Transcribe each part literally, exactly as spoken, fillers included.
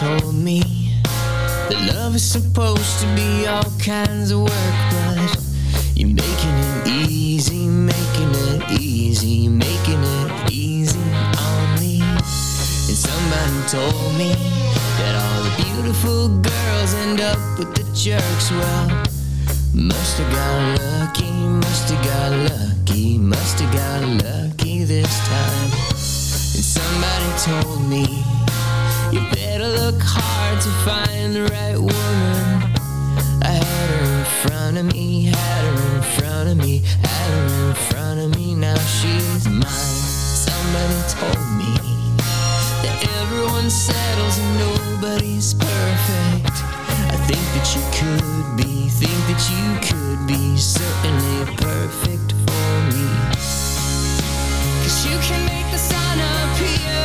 told me that love is supposed to be all kinds of work, but you're making it easy, making it easy, making it easy on me. And somebody told me that all the beautiful girls end up with the jerks. Well, must have got lucky, must have got lucky, must have got lucky this time. And somebody told me, you better look hard to find the right woman. I had her in front of me, had her in front of me, had her in front of me, now she's mine. Somebody told me that everyone settles and nobody's perfect. I think that you could be, think that you could be certainly perfect for me. 'Cause you can make the sun appear.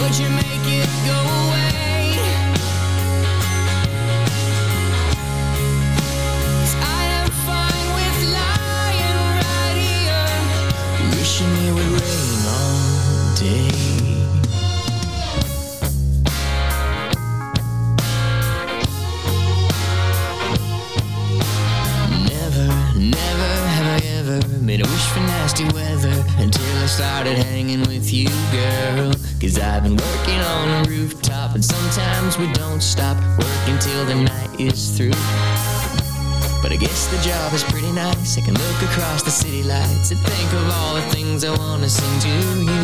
Would you make it go away? 'Cause I am fine with lying right here, wishing it would rain all day. Never, never have I ever made a wish for nasty weather until I started hanging with you, girl. 'Cause I've been working on a rooftop, and sometimes we don't stop working till the night is through. But I guess the job is pretty nice. I can look across the city lights and think of all the things I wanna sing to you.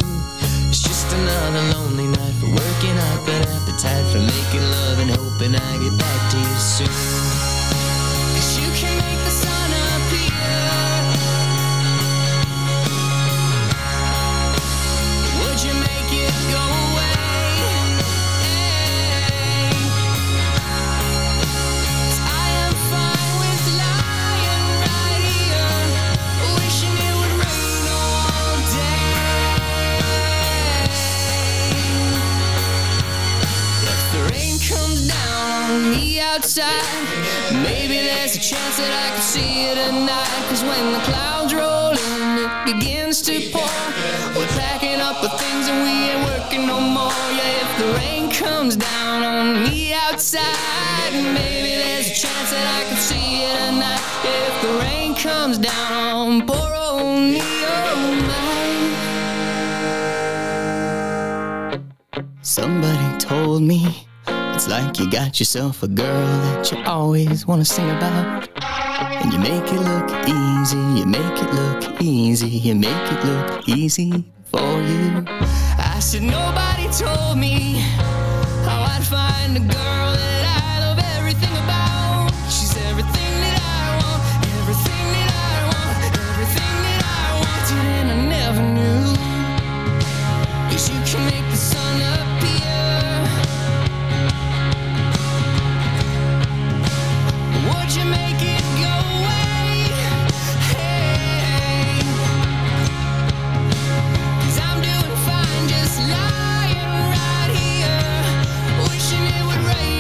It's just another lonely night for working up an appetite for making love and hoping I get back to you soon. 'Cause you can make the sun appear. Go away, hey. 'Cause I am fine with lying right here, wishing it would rain all day. If the rain comes down on me outside, maybe there's a chance that I can see it at night. 'Cause when the clouds roll in, it begins to pour. We're packing up the things that we ain't working no more. Yeah, if the rain comes down on me outside, maybe there's a chance that I can see it at night. Yeah, if the rain comes down on poor old me, oh my. Somebody told me it's like you got yourself a girl that you always want to sing about. And you make it look easy, you make it look easy, you make it look easy for you. I said nobody told me how I'd find a girl that I love everything about. She's everything that I want, everything that I want, everything that I wanted, and I never knew. 'Cause you can make the sun appear. Would you make it go away? Hey, 'cause I'm doing fine just lying right here, wishing it would rain.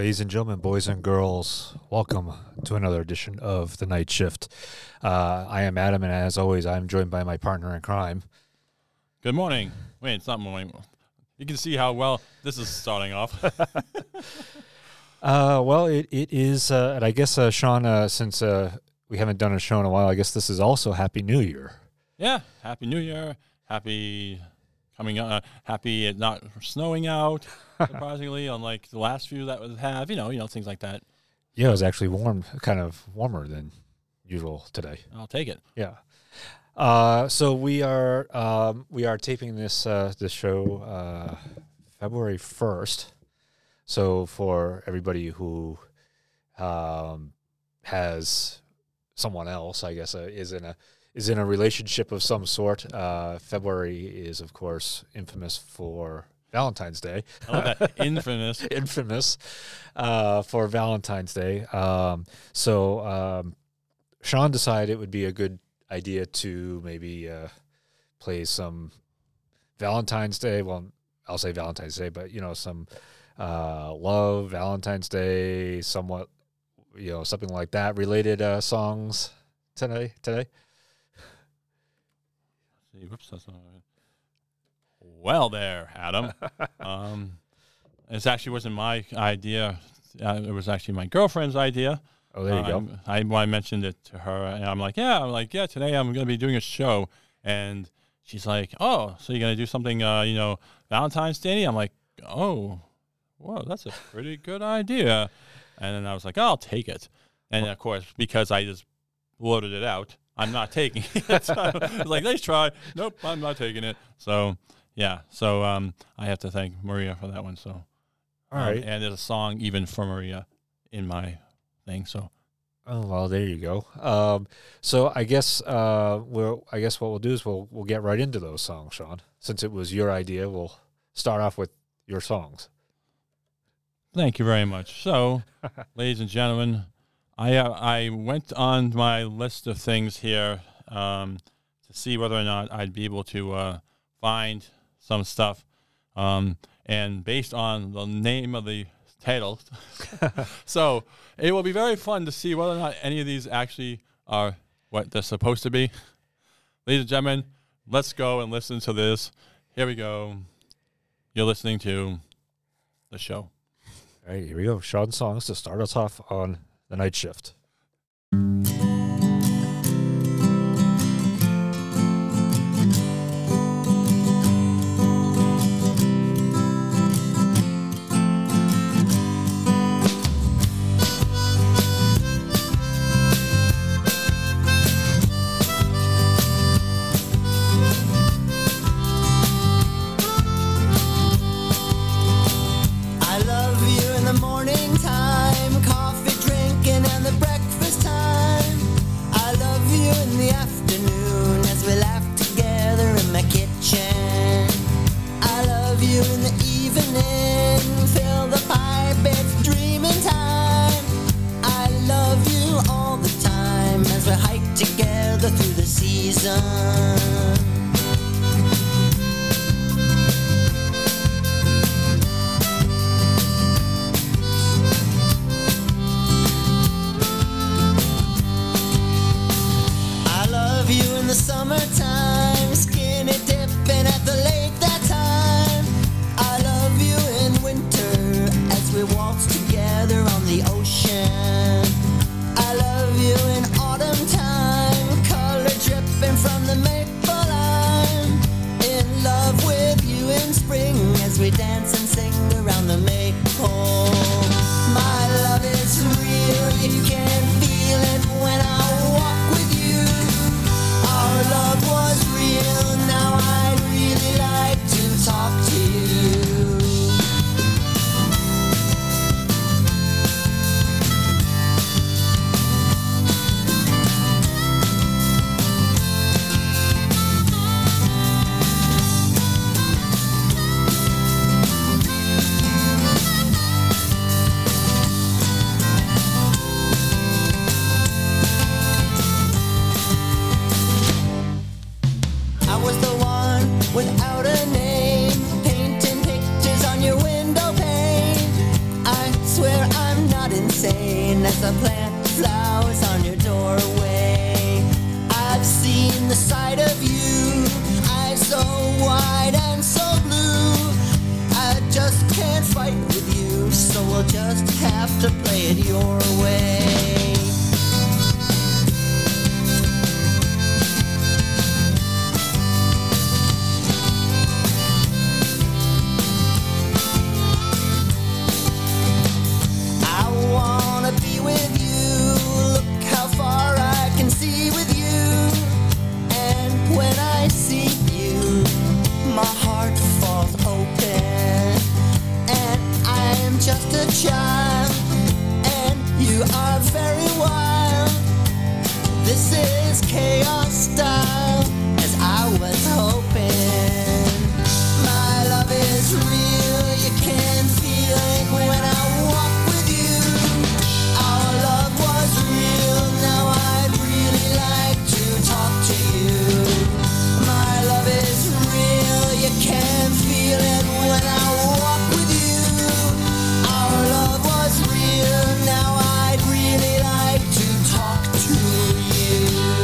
Ladies and gentlemen, boys and girls, welcome to another edition of The Night Shift. Uh, I am Adam, and as always, I am joined by my partner in crime. Good morning. Wait, it's not morning. You can see how well this is starting off. uh, well, it, it is, uh, and I guess, uh, Sean, uh, since uh, we haven't done a show in a while, I guess this is also Happy New Year. Yeah, Happy New Year. Happy... I mean, uh, happy it not snowing out, surprisingly, unlike the last few that we have, you know, you know, things like that. Yeah, it was actually warm, kind of warmer than usual today. I'll take it. Yeah. Uh, so we are um, we are taping this uh, this show uh, February first. So for everybody who um, has someone else, I guess, uh, is in a... is in a relationship of some sort. Uh, February is, of course, infamous for Valentine's Day. I love that. Infamous. Infamous uh, for Valentine's Day. Um, so um, Sean decided it would be a good idea to maybe uh, play some Valentine's Day. Well, I'll say Valentine's Day, but, you know, some uh, love, Valentine's Day, somewhat, you know, something like that, related uh, songs today. today. Whoops, that's not right. Well, there, Adam. um, it actually wasn't my idea. Uh, it was actually my girlfriend's idea. Oh, there you uh, go. I, I, I mentioned it to her, and I'm like, yeah, I'm like, yeah. Today I'm going to be doing a show, and she's like, oh, so you're going to do something, uh, you know, Valentine's Day? I'm like, oh, whoa, that's a pretty good idea. And then I was like, I'll take it. And of course, because I just loaded it out, I'm not taking it. So I was like, nice try. Nope, I'm not taking it. So, yeah. So um, I have to thank Maria for that one. So, all right. Um, and there's a song even for Maria in my thing. So, oh well, there you go. Um, so I guess uh, we'll. I guess what we'll do is we'll we'll get right into those songs, Sean. Since it was your idea, we'll start off with your songs. Thank you very much. So, ladies and gentlemen. I uh, I went on my list of things here um, to see whether or not I'd be able to uh, find some stuff, um, and based on the name of the title, so it will be very fun to see whether or not any of these actually are what they're supposed to be. Ladies and gentlemen, let's go and listen to this. Here we go. You're listening to the show. All right, here we go. Sean songs to start us off on The Night Shift. Where I and there's a plant of flowers on your doorway. I've seen the sight of you, eyes so wide and so blue. I just can't fight with you, so we'll just have to play it your way. Child, and you are very wild. This is chaos style, as I was hoping. My love is real, you can feel it when I walk with you. Our love was real, now I'd really like to talk to you. My love is real, you can feel it when I walk with you. Now I'd really like to talk to you.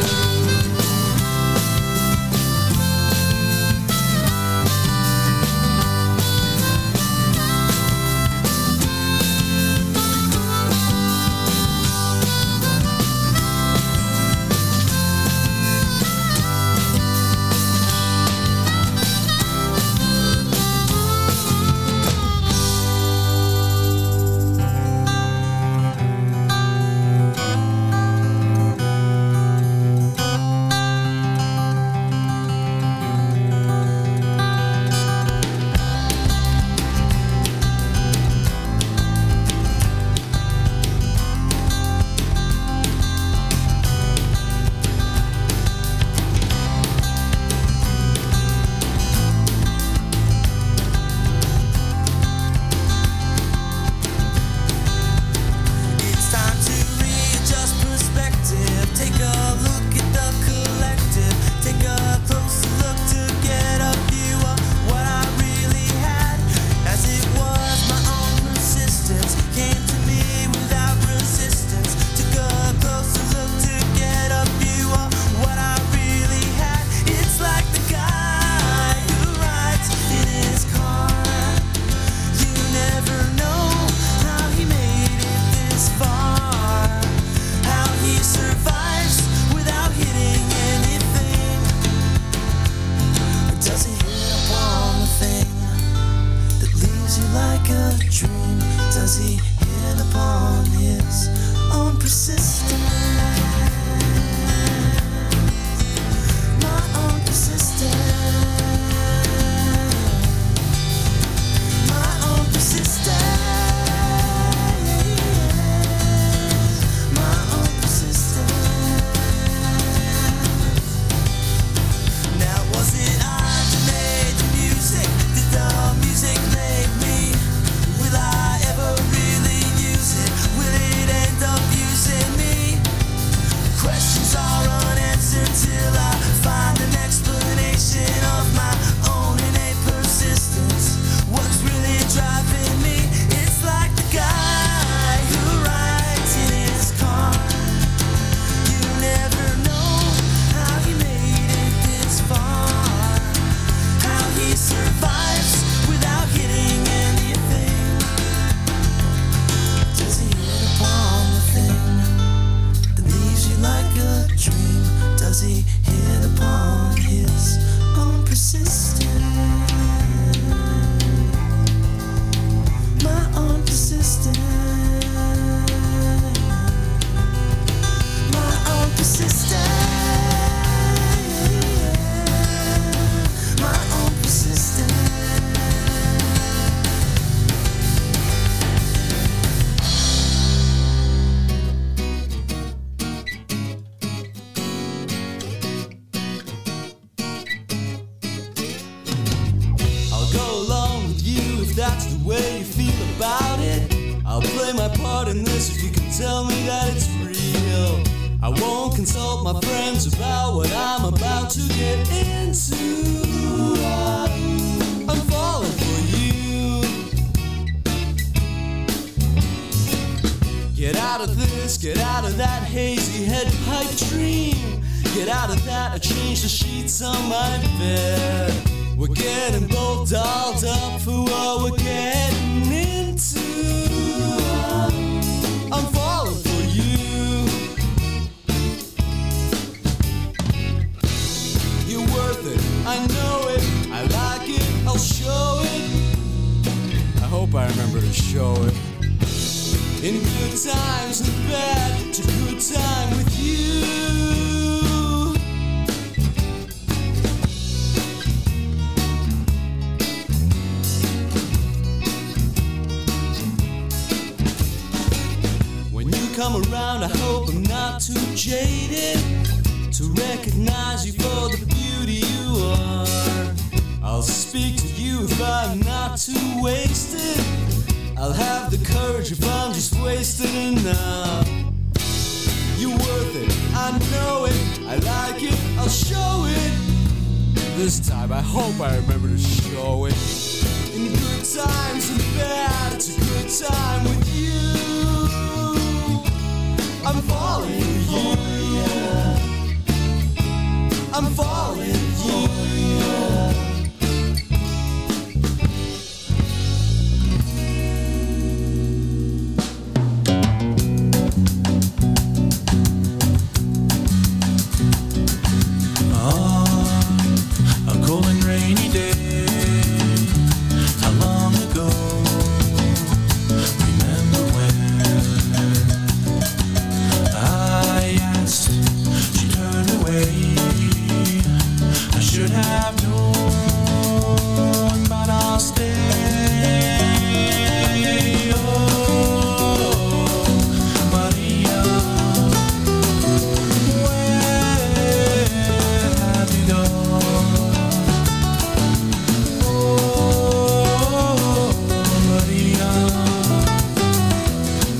Out of this. Get out of that, I change the sheets on my bed. We're getting both dolled up for what we're getting into. I'm falling for you. You're worth it, I know it, I like it, I'll show it. I hope I remember to show it. In good times and bad, to good time with you. Come around, I hope I'm not too jaded to recognize you for the beauty you are. I'll speak to you if I'm not too wasted. I'll have the courage if I'm just wasted enough. You're worth it, I know it, I like it, I'll show it. This time I hope I remember to show it. In good times and bad, it's a good time with you. I'm falling for you. I'm falling for you. On a cold and rainy day, how long ago? Remember when? She turned away. I should have known, but I'll stay. Oh, Maria, where have you gone? Oh, Maria,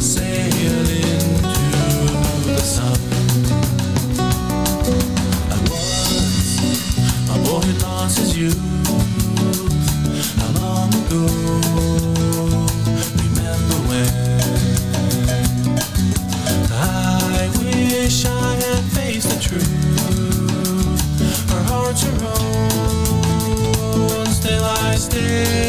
sail into the sun. Since you, how long ago? Remember when? I wish I had faced the truth. Our hearts are old, still I stay.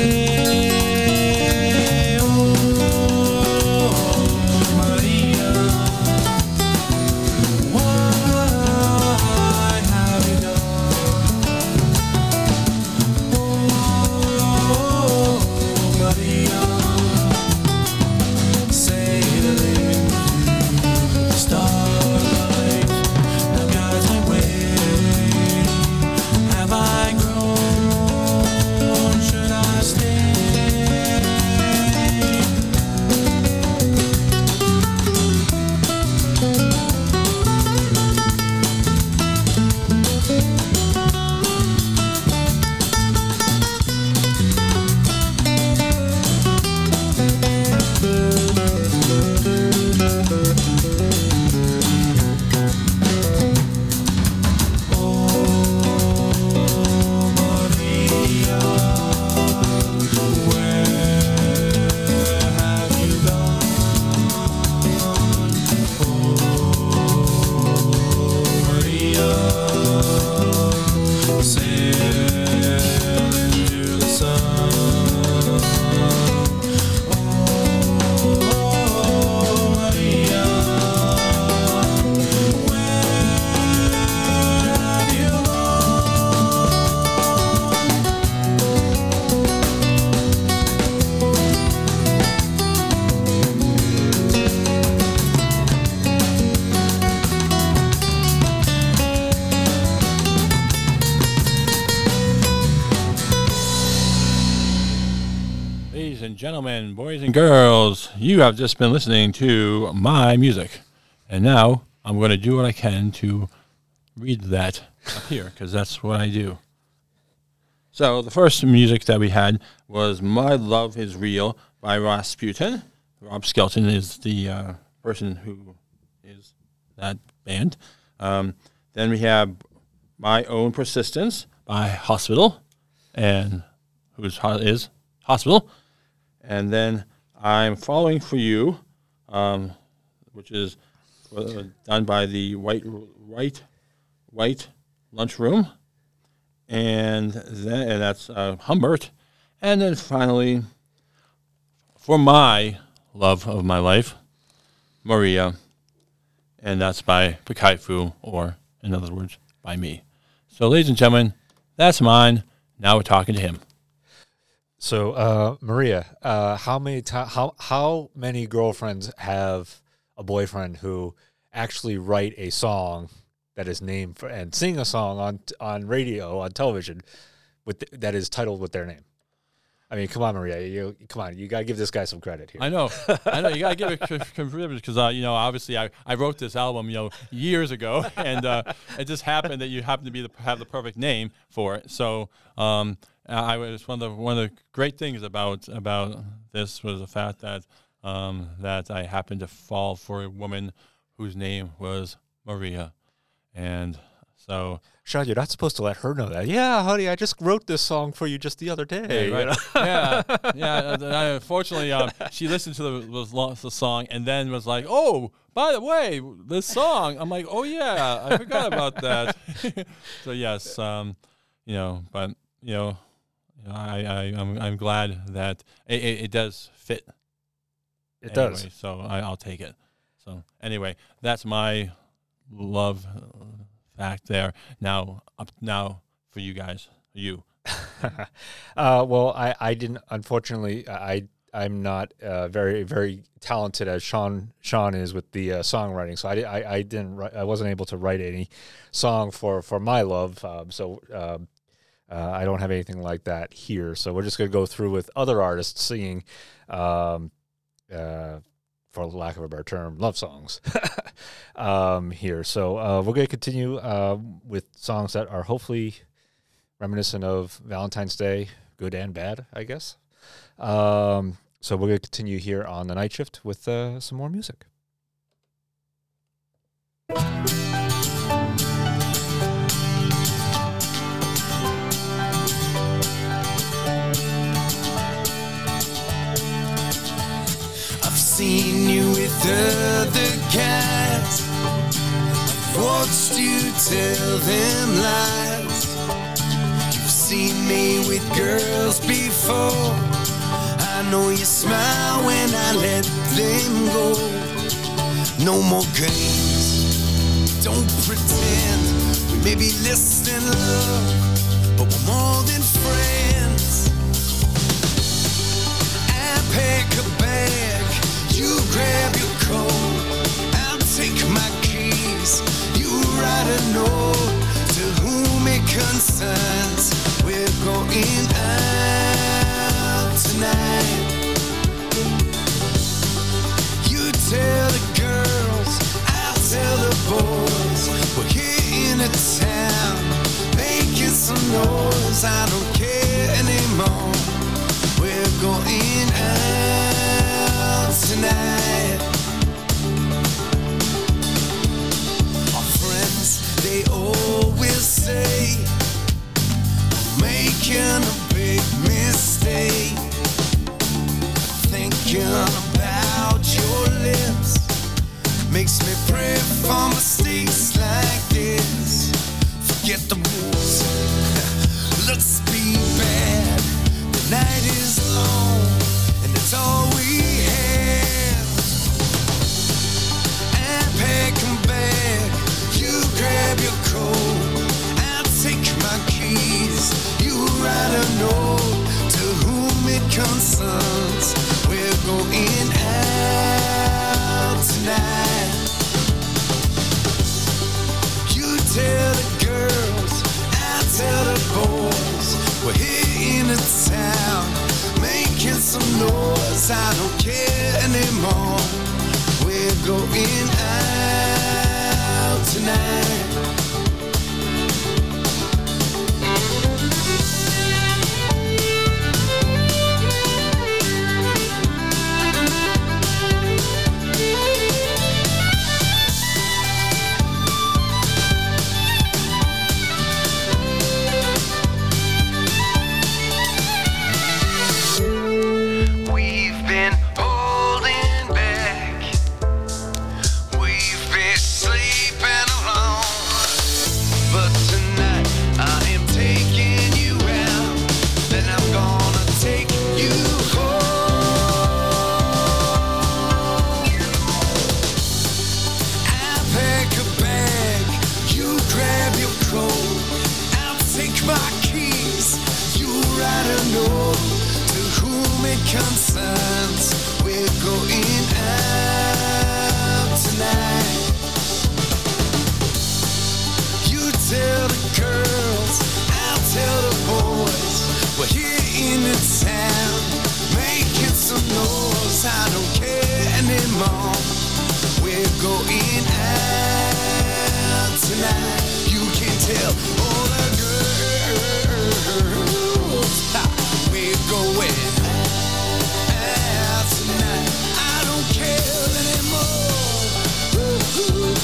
Gentlemen, boys and girls, you have just been listening to my music. And now I'm going to do what I can to read that up here, because that's what I do. So the first music that we had was My Love Is Real by Rasputin. Rob Skelton is the uh, person who is that band. Um, then we have My Own Persistence by Hospital, and who's ho- is Hospital. And then I'm Falling For You, um, which is uh, done by the White White White Lunchroom, and, then, and that's uh, Humbert. And then finally, for my love of my life, Maria, and that's by Pakaifu, or in other words, by me. So, ladies and gentlemen, that's mine. Now we're talking to him. So, uh, Maria, uh, how many to- how how many girlfriends have a boyfriend who actually write a song that is named for, and sing a song on on radio, on television, with the, that is titled with their name? I mean, come on, Maria, you come on, you gotta give this guy some credit here. I know, I know, you gotta give it credit because uh, you know, obviously, I, I wrote this album, you know, years ago, and uh, it just happened that you happen to be the, have the perfect name for it. So, um. I was one of the one of the great things about about this was the fact that um, that I happened to fall for a woman whose name was Maria, and so Sean, you're not supposed to let her know that. Yeah, honey, I just wrote this song for you just the other day. Yeah, right. You know? yeah, yeah. I, unfortunately, um, she listened to the, the song and then was like, "Oh, by the way, this song." I'm like, "Oh yeah, I forgot about that." So yes, um, you know, but you know. I, I I'm I'm glad that it, it, it does fit. It anyway, does. So I, I'll take it. So anyway, that's my love fact there. Now up now for you guys, you. uh, well, I, I didn't. Unfortunately, I I'm not uh, very very talented as Sean Sean is with the uh, songwriting. So I, I I didn't I wasn't able to write any song for for my love. Uh, so. Uh, Uh, I don't have anything like that here, so we're just going to go through with other artists singing, um, uh, for lack of a better term, love songs um, here. So uh, we're going to continue uh, with songs that are hopefully reminiscent of Valentine's Day, good and bad, I guess. Um, so we're going to continue here on The Night Shift with uh, some more music. Seen you with other guys, I've watched you tell them lies. You've seen me with girls before, I know you smile when I let them go. No more games, don't pretend. We may be less than love, but we're more than friends. I pack a bag, you grab your coat, I'll take my keys, you write a note, to whom it concerns, we're going out tonight. You tell the girls, I'll tell the boys, we're here in a town, making some noise, I don't care anymore, we're going out tonight. Our friends, they always say I'm making a big mistake, thinking about your lips makes me pray for mistakes like this. Forget the rules, let's be bad. The night is long and it's all we have. Come back, you grab your coat, I'll take my keys, you write a note, to whom it concerns, we're going out tonight. You tell the girls, I'll tell the boys, we're here in a town, making some noise, I don't care anymore. We're going out tonight. Sleeping alone. here in the town, making some noise, I don't care anymore. We're going out tonight, you can tell all the girls, ha, we're going out tonight, I don't care anymore. Ooh, ooh, ooh.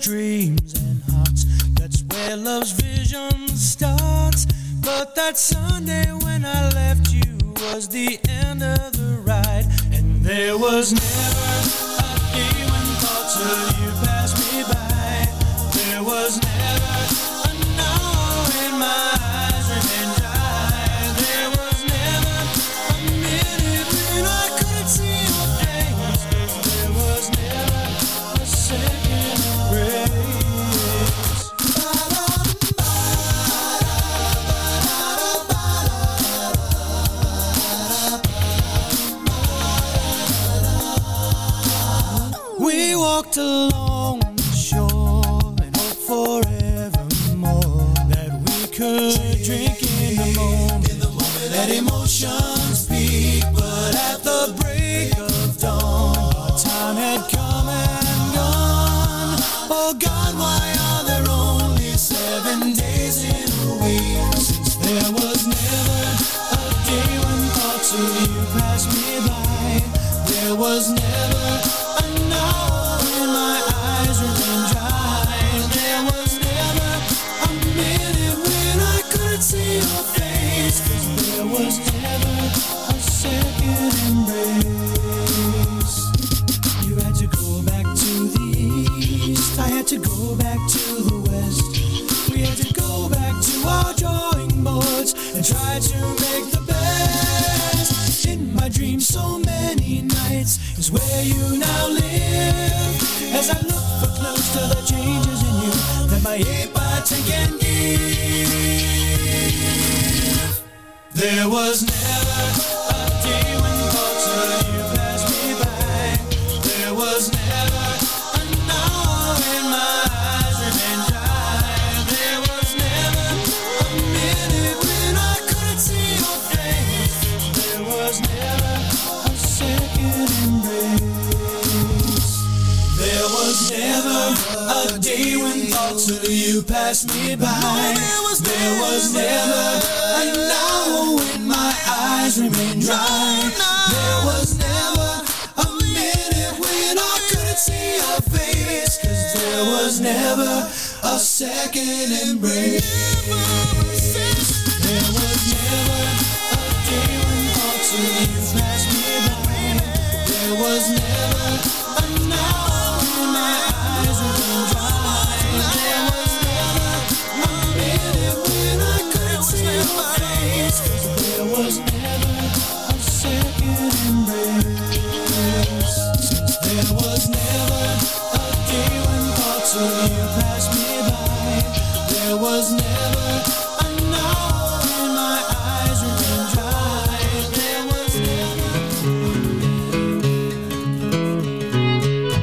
Dreams and hearts, that's where love's vision starts. But that Sunday when I left you was the end of the ride, and there was never a day when thoughts of you passed me by. There was never a no in my eyes remained dry. There was never a minute when I couldn't see your face. There was never a second. We walked along the shore and hoped forevermore that we could drink in the moment, in the moment that emotions peak. But at the break of dawn, our time had come and gone. Oh God, why are there only seven days in a week? Since there was never a day when thoughts of you passed me by, there was never. To go back to the west, we had to go back to our drawing boards and try to make the best. In my dreams so many nights is where you now live, as I look for close to the changes in you that my eight by ten can give. There was never a day when thoughts of you passed me by. There was never a day when thoughts of you passed me by. There was, there was never an hour when my eyes remained dry. There was never a minute when I couldn't see your face, 'cause there was never a second embrace. There was never a day when thoughts of you passed me by. There was never. There was never a second embrace. There was never a day when thoughts of you passed me by. There was never a no when my eyes were dry. There was never.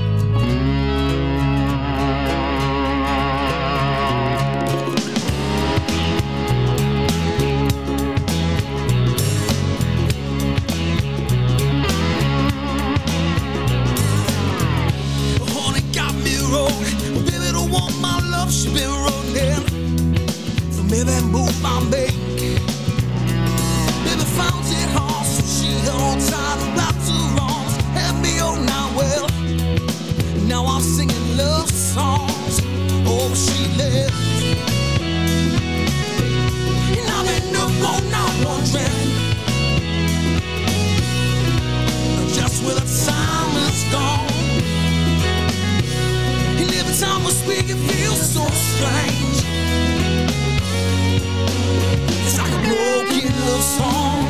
make it feel so strange. It's like a broken love song.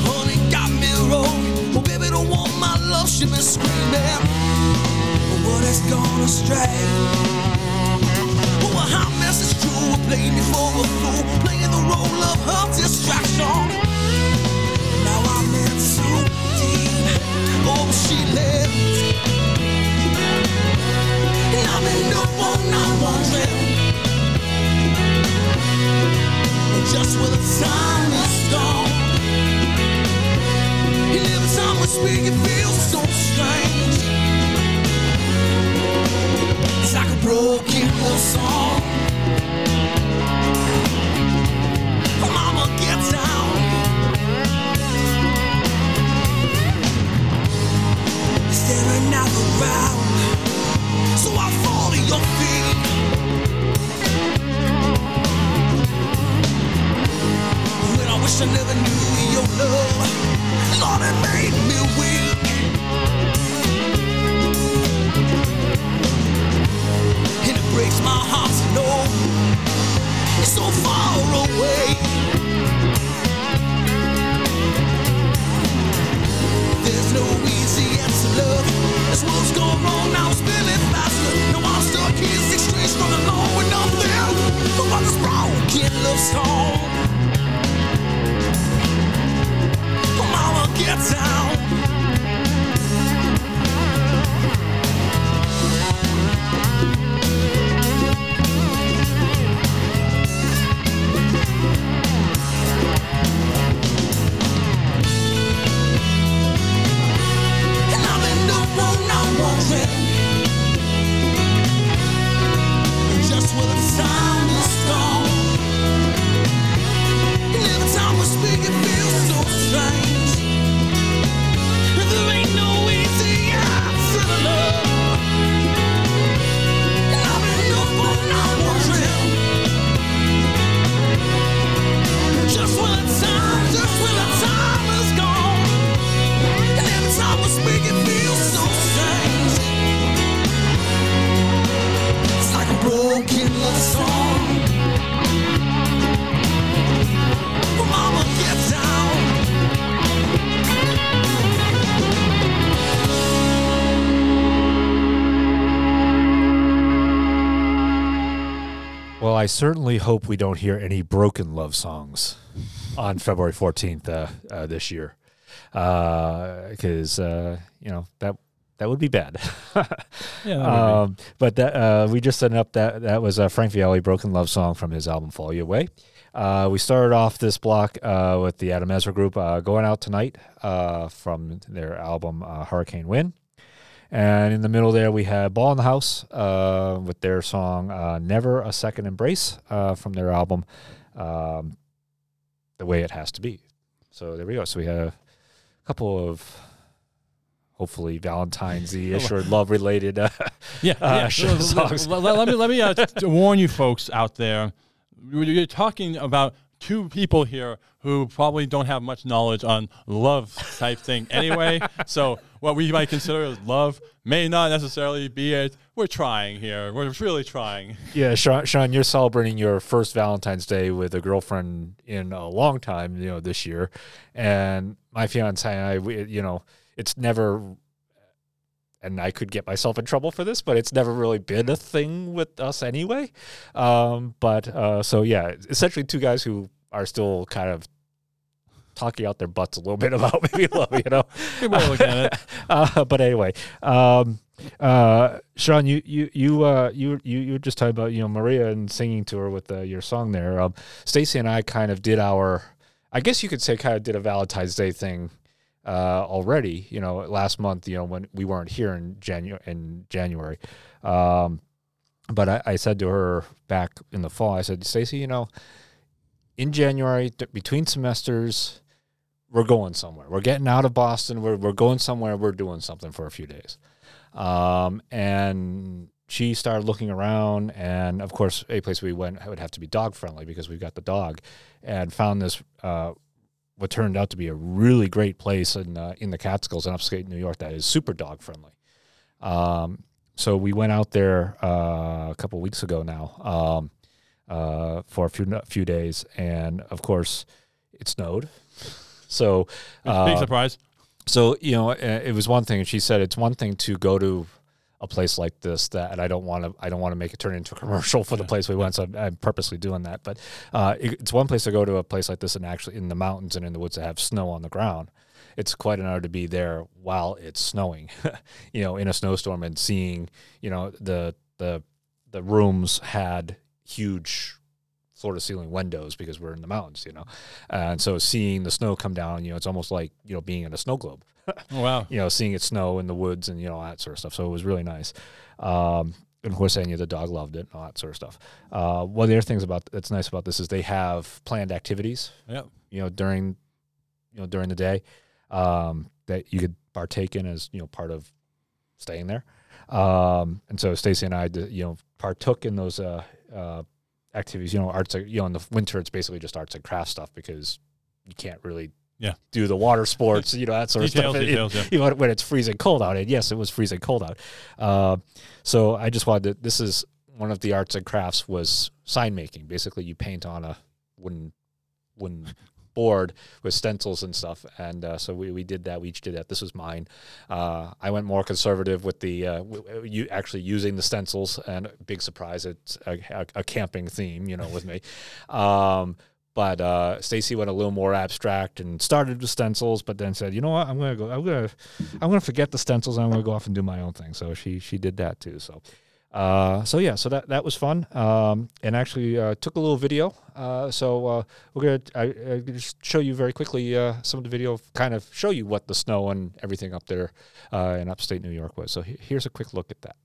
Honey got me wrong, but baby don't want my love. She been screaming, but what has gone astray? Hot mess is true, we're playing me for a fool, playing the role of her distraction. Now I'm in too deep, oh she lives, and I'm in no one not wondering just where the time is gone. And every time we speak it feels so strange. It's like a broken love song. Oh, mama, get down. Is there another round? So I fall to your feet. When I wish I never knew your love, Lord, it made me weak. Breaks my heart to know it's so far away. There's no easy answer, love. This world's gone wrong, now it's spinning faster. No, I'm stuck here, six strings from alone with nothing but what this broken love song. Come on, get down. I certainly hope we don't hear any broken love songs on February fourteenth uh, uh, this year, because uh, uh, you know that that would be bad. yeah, that um, be. But that, uh, we just set up that that was uh, Frank Vialli, "Broken Love Song" from his album "Fall You Away." Uh, we started off this block uh, with the Adam Ezra Group uh, "Going Out Tonight" uh, from their album uh, "Hurricane Wind." And in the middle there, we had Ball in the House uh, with their song uh, Never a Second Embrace uh, from their album um, The Way It Has to Be. So there we go. So we had a couple of hopefully Valentine's-ish or love-related uh, yeah, uh, yeah. songs. Let, let, let me, let me uh, t- warn you folks out there. You're talking about two people here who probably don't have much knowledge on love type thing anyway. So what we might consider as love may not necessarily be it. We're trying here. We're really trying. Yeah, Sean, Sean, you're celebrating your first Valentine's Day with a girlfriend in a long time, you know, this year. And my fiance and I, we, you know, it's never... and I could get myself in trouble for this, but it's never really been a thing with us anyway. Um, but uh, so, yeah, essentially two guys who are still kind of talking out their butts a little bit about maybe love, you know. Look at it. Uh, but anyway, um, uh, Sean, you you you uh, you you you were just talking about, you know, Maria and singing to her with uh, your song there. Um, Stacy and I kind of did our, I guess you could say, kind of did a Valentine's Day thing. Uh, already, you know, last month, you know, when we weren't here in January, in January, um, but I, I said to her back in the fall, I said, Stacey, you know, in January th- between semesters, we're going somewhere. We're getting out of Boston. We're we're going somewhere. We're doing something for a few days. Um, and she started looking around, and of course, a place we went would have to be dog friendly because we've got the dog, and found this uh, what turned out to be a really great place in uh, in the Catskills in upstate New York that is super dog friendly. Um, so we went out there uh, a couple of weeks ago now um, uh, for a few a few days, and of course it snowed. So uh, big surprise. So you know, it was one thing. She said it's one thing to go to a place like this that I don't want to. I don't want to make it turn into a commercial for the place we went. So I'm, I'm purposely doing that. But uh, it, it's one place to go to a place like this and actually in the mountains and in the woods that have snow on the ground. It's quite an honor to be there while it's snowing, you know, in a snowstorm and seeing, you know, the the the rooms had huge floor-to-ceiling windows because we're in the mountains, you know, and so seeing the snow come down, you know, it's almost like, you know, being in a snow globe. Oh, wow. You know, seeing it snow in the woods and, you know, that sort of stuff. So it was really nice. Um, and of course, Anya, the dog, loved it and all that sort of stuff. Uh, one of the other things about that's nice about this is they have planned activities. Yeah. You know, during, you know, during the day, um, that you could partake in as, you know, part of staying there. Um, and so Stacy and I, you know, partook in those uh, uh, activities. You know, arts. You know, in the winter, it's basically just arts and crafts stuff because you can't really yeah. do the water sports. You know, that sort of details, stuff. Details, it, yeah. You know, when it's freezing cold out, and yes, it was freezing cold out. Uh, so I just wanted to. This is one of the arts and crafts was sign making. Basically, you paint on a wooden wooden board with stencils and stuff. And uh, so we we did that. We each did that. This was mine. Uh, I went more conservative with the uh, w- you actually using the stencils. And big surprise, it's a, a, a camping theme, you know, with me. Um, but uh, Stacy went a little more abstract and started with stencils, but then said, you know what, I'm gonna go. I'm gonna I'm gonna forget the stencils. And I'm gonna go off and do my own thing. So she she did that too. So. Uh, so yeah, so that, that was fun. Um, and actually, uh, took a little video. Uh, so, uh, we're going to just show you very quickly, uh, some of the video kind of show you what the snow and everything up there, uh, in upstate New York was. So he- here's a quick look at that.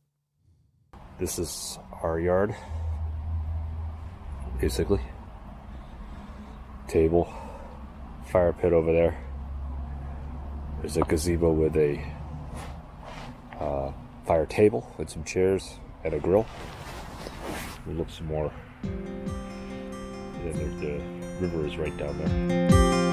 This is our yard, basically. Table, fire pit over there. There's a gazebo with a, uh, fire table with some chairs. At a grill. We'll look some more. Yeah, the, the river is right down there.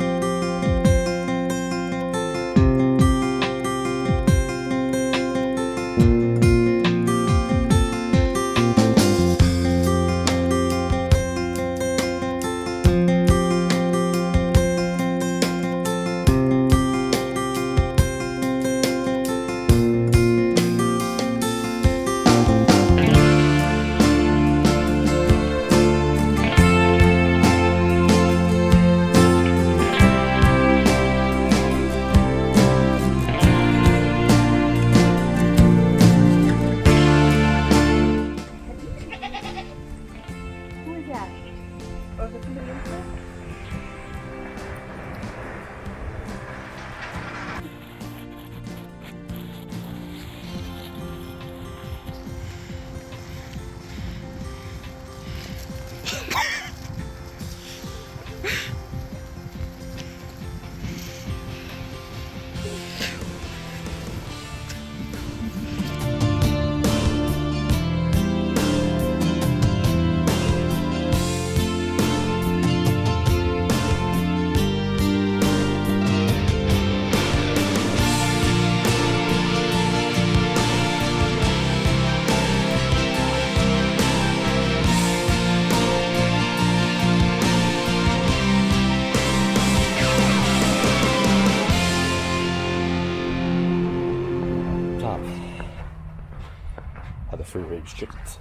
Free-range chickens.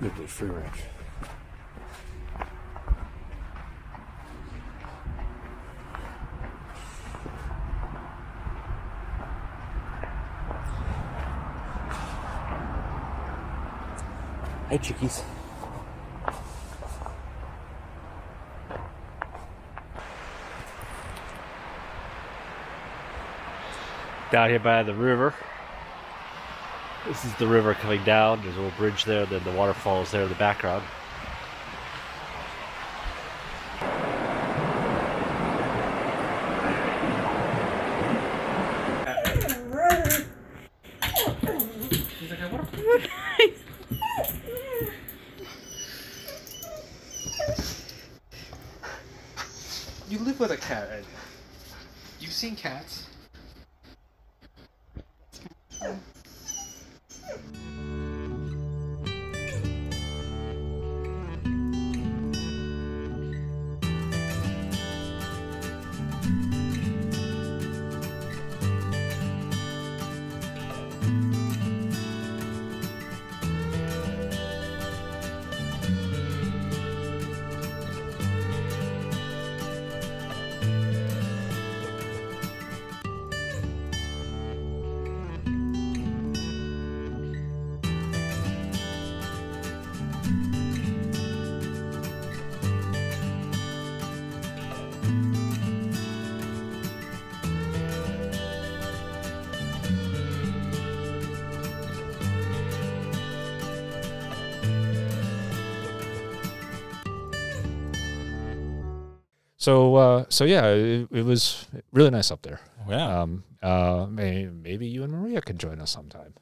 Lovely free range. Hey, chickies. Down here by the river. This is the river coming down. There's a little bridge there, then the waterfall is there in the background. seen cats. It's kind of fun. So, uh, so yeah, it, it was really nice up there. Yeah. Um, uh, may, maybe you and Maria could join us sometime.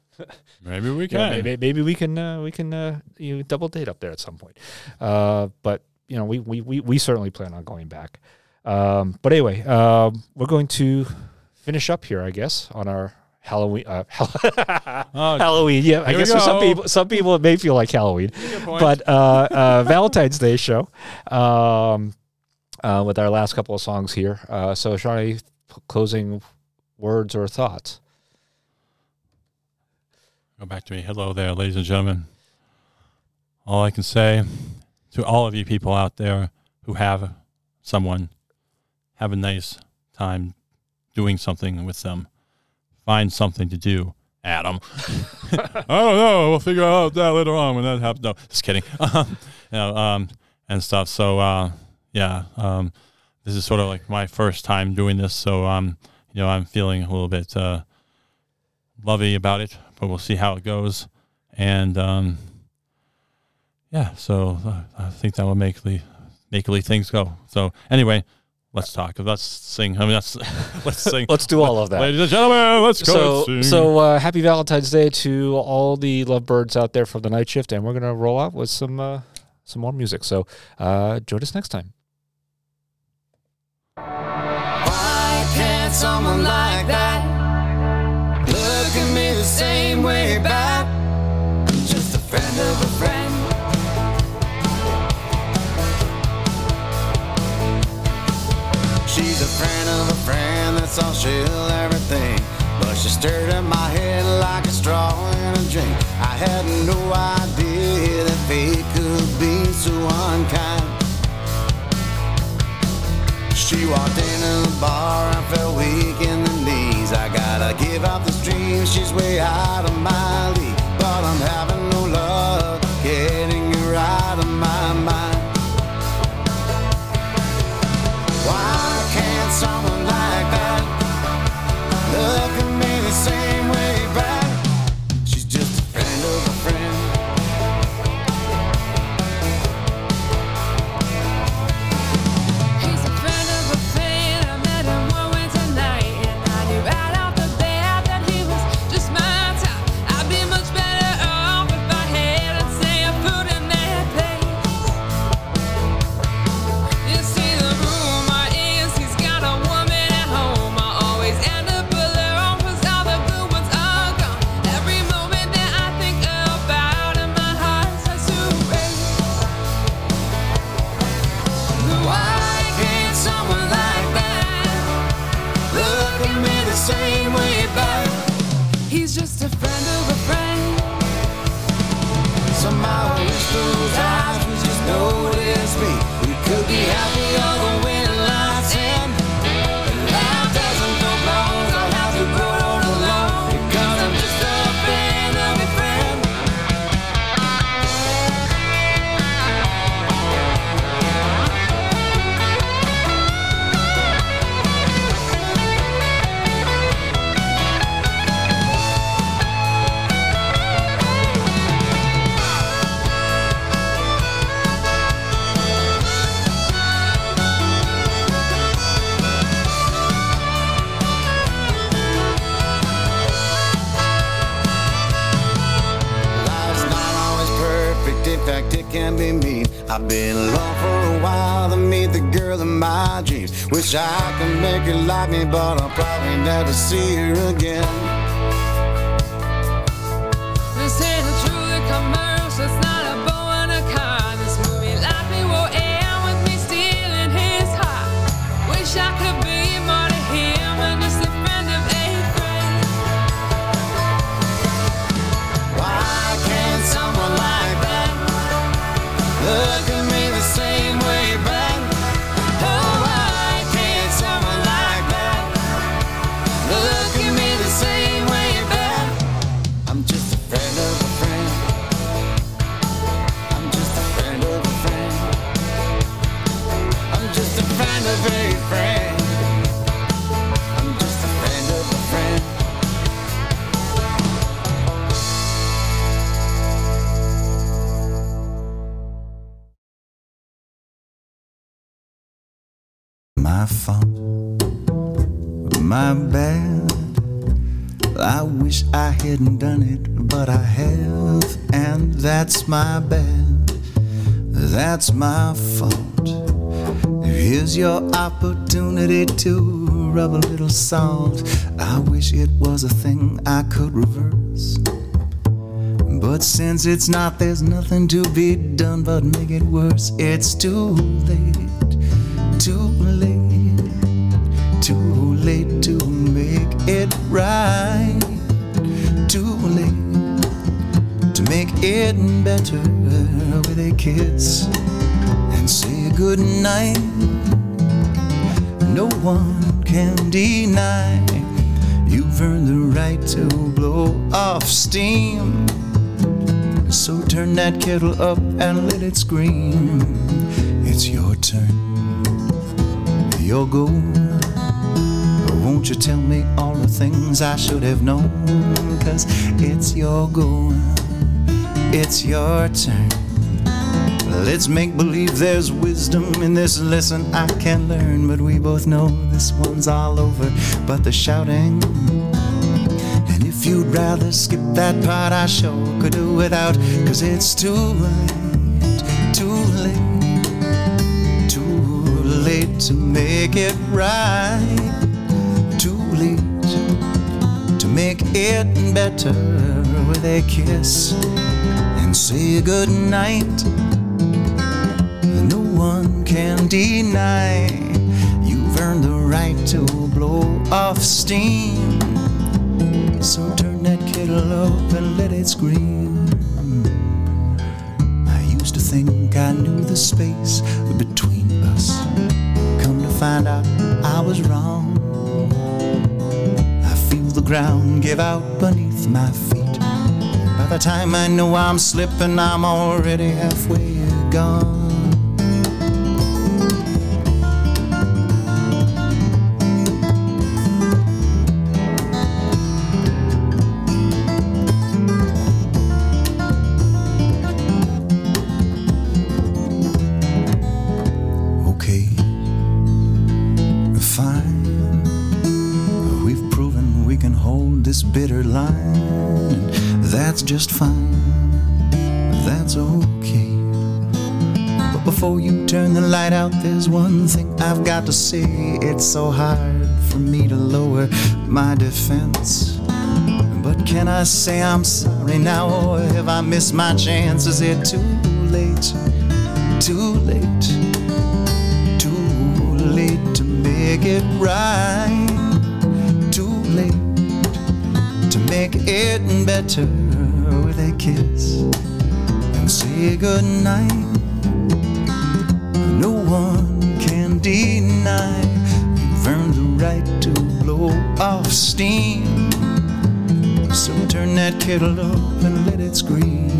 Maybe we can. Yeah, maybe, maybe we can. Uh, we can uh, you know, double date up there at some point. Uh, but you know, we, we, we, we certainly plan on going back. Um, but anyway, uh, we're going to finish up here, I guess, on our Halloween. Uh, oh, Halloween. Yeah, I guess for some people, some people it may feel like Halloween, but uh, uh, Valentine's Day show. Um, Uh, with our last couple of songs here. Uh, so, Shawnee, p- closing words or thoughts? Go back to me. Hello there, ladies and gentlemen. All I can say to all of you people out there who have someone, have a nice time doing something with them. Find something to do, Adam. I don't know. We'll figure out that later on when that happens. No, just kidding. you know, um, and stuff. So, uh, Yeah, um, this is sort of like my first time doing this, so um, you know, I'm feeling a little bit uh, lovey about it, but we'll see how it goes. And um, yeah, so uh, I think that will make the make the things go. So anyway, let's talk. Let's sing. I mean, let's let's sing. Let's do all of that, ladies and gentlemen. Let's go. So sing. so uh, happy Valentine's Day to all the lovebirds out there from the night shift, and we're gonna roll out with some uh, some more music. So uh, join us next time. Someone like that look at me the same way back. Just a friend of a friend. She's a friend of a friend, that's all she'll ever think. But she stirred up my head like a straw in a drink. I had no idea that fate could be so unkind. She walked into the bar, I felt weak in the knees. I gotta give up this dream, she's way out of my league. But I'm having no luck getting her out of my mind. Why can't someone like that look at me the same way back? She's just a friend of a friend. I've been alone for a while to meet the girl of my dreams. Wish I could make her like me, but I'll probably never see her again. This ain't a truly commercial, it's not a bow and a car. This movie like me will end with me stealing his heart. Wish I could be more to him and just a friend of eighth grade. Why can't someone like that look at me the same way back? Oh, why can't someone like that look at me the same way back? I'm just a friend of a friend. I'm just a friend of a friend. I'm just a friend of a friend. I'm just a friend of a friend. My fault, my bad. I wish I hadn't done it, but I have, and that's my bad. That's my fault. Here's your opportunity to rub a little salt. I wish it was a thing I could reverse, but since it's not, there's nothing to be done but make it worse. It's too late, too late. Too late to make it right. Too late to make it better with a kiss and say goodnight. No one can deny you've earned the right to blow off steam. So turn that kettle up and let it scream. It's your turn, your goal. Won't you tell me all the things I should have known? Cause it's your goal, it's your turn. Let's make believe there's wisdom in this lesson I can learn. But we both know this one's all over but the shouting. And if you'd rather skip that part, I sure could do without. Cause it's too late, too late, too late to make it right. To make it better with a kiss and say goodnight. No one can deny you've earned the right to blow off steam. So turn that kettle up and let it scream. I used to think I knew the space between us. Come to find out I was wrong. Ground give out beneath my feet. By the time I know I'm slipping, I'm already halfway gone. Just fine, that's okay. But before you turn the light out, there's one thing I've got to say. It's so hard for me to lower my defense, but can I say I'm sorry now, or have I missed my chance? Is it too late, too late, too late to make it right? Too late to make it better with a kiss and say goodnight. No one can deny you've earned the right to blow off steam. So turn that kettle up and let it scream.